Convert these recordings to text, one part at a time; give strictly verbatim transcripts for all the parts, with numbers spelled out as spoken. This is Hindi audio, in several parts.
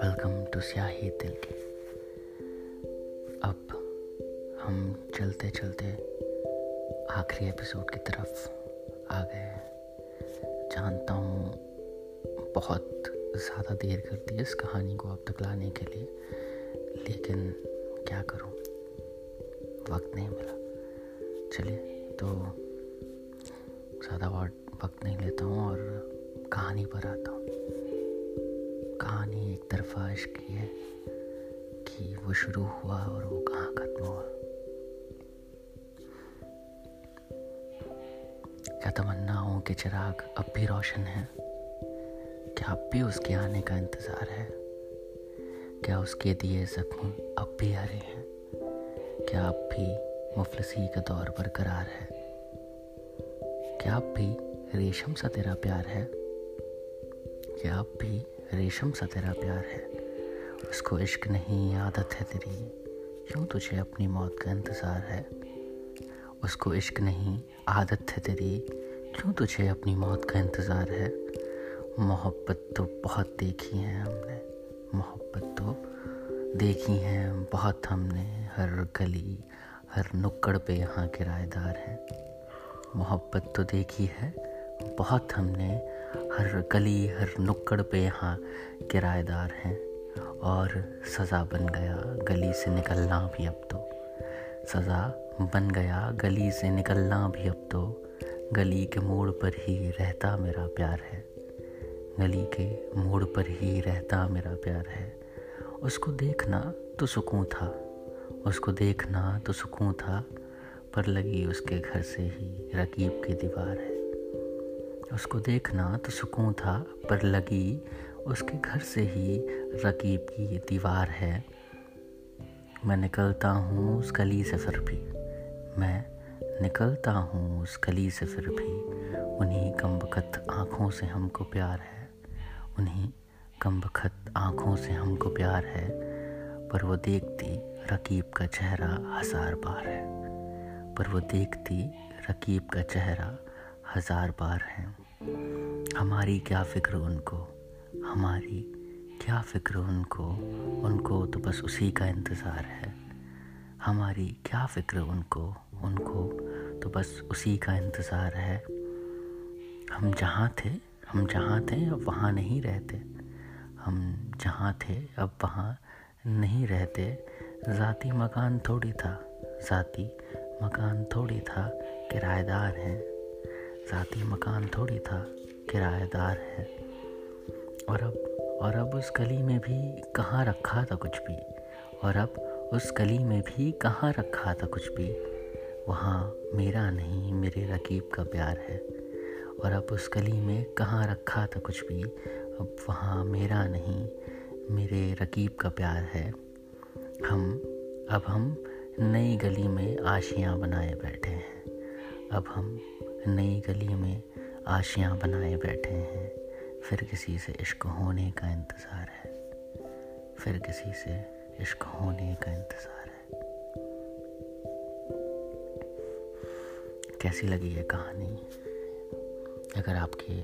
वेलकम टू स्याही दिल की। अब हम चलते चलते आखिरी एपिसोड की तरफ आ गए। जानता हूँ बहुत ज़्यादा देर कर दी इस कहानी को आप तक लाने के लिए, लेकिन क्या करूँ, वक्त नहीं मिला। चलिए तो ज़्यादा और वक्त नहीं लेता हूँ और कहानी पर आता हूँ। कहानी एक तरफा इश्क़ की है कि वो शुरू हुआ और वो कहाँ ख़त्म हुआ। क्या तमन्ना हो कि चिराग अब भी रोशन है? क्या अब भी उसके आने का इंतज़ार है? क्या उसके दिए जख्म अब भी हरे हैं? क्या अब भी मुफलसी का दौर बरकरार है? क्या अब भी रेशम सा तेरा प्यार है? क्या अब भी रेशम सा तेरा प्यार है? उसको इश्क नहीं आदत है तेरी, क्यों तुझे अपनी मौत का इंतज़ार है? उसको इश्क नहीं आदत है तेरी, क्यों तुझे अपनी मौत का इंतज़ार है? मोहब्बत तो बहुत देखी है हमने, मोहब्बत तो देखी है बहुत हमने। हर गली हर नुक्कड़ पे यहाँ किराएदार हैं। मोहब्बत तो देखी है बहुत हमने, हर गली हर नुक्कड़ पे यहाँ किराएदार हैं। और सज़ा बन गया गली से निकलना भी अब तो, सज़ा बन गया गली से निकलना भी अब तो। गली के मोड़ पर ही रहता मेरा प्यार है, गली के मोड़ पर ही रहता मेरा प्यार है। उसको देखना तो सुकून था, उसको देखना तो सुकून था, पर लगी उसके घर से ही रकीब की दीवार है। उसको देखना तो सुकून था, पर लगी उसके घर से ही रकीब की दीवार है। मैं निकलता हूँ उस गली से फिर भी, मैं निकलता हूँ उस गली से फिर भी। उन्हीं कमबख्त आँखों से हमको प्यार है, उन्हीं कमबख्त आँखों से हमको प्यार है। पर वो देखती रकीब का चेहरा हज़ार बार है, पर वो देखती रकीब का चेहरा हज़ार बार है। हमारी क्या फ़िक्र उनको, हमारी क्या फ़िक्र उनको, उनको तो बस उसी का इंतज़ार है। हमारी क्या फ़िक्र उनको, उनको तो बस उसी का इंतज़ार है। हम जहाँ थे, हम जहाँ थे अब वहाँ नहीं रहते, हम जहाँ थे अब वहाँ नहीं रहते। ज़ाती मकान थोड़ी था, ज़ाती मकान थोड़ी था, किराएदार हैं। ज़ाती मकान थोड़ी था, किराएदार है। और अब और अब उस गली में भी कहाँ रखा था कुछ भी, और अब उस गली में भी कहाँ रखा था कुछ भी। वहाँ मेरा नहीं मेरे रकीब का प्यार है, और अब उस गली में कहाँ रखा था कुछ भी। अब वहाँ मेरा नहीं मेरे रकीब का प्यार है। हम अब हम नई गली में आशियाँ बनाए बैठे हैं, अब हम नई गली में आशियाँ बनाए बैठे हैं। फिर किसी से इश्क होने का इंतज़ार है, फिर किसी से इश्क होने का इंतज़ार है। कैसी लगी ये कहानी? अगर आपके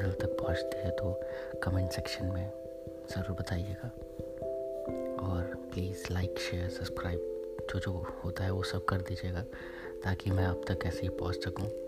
दिल तक पहुँचती है तो कमेंट सेक्शन में ज़रूर बताइएगा, और प्लीज़ लाइक शेयर सब्सक्राइब जो जो होता है वो सब कर दीजिएगा, ताकि मैं आप तक ऐसे ही पहुंच सकूं।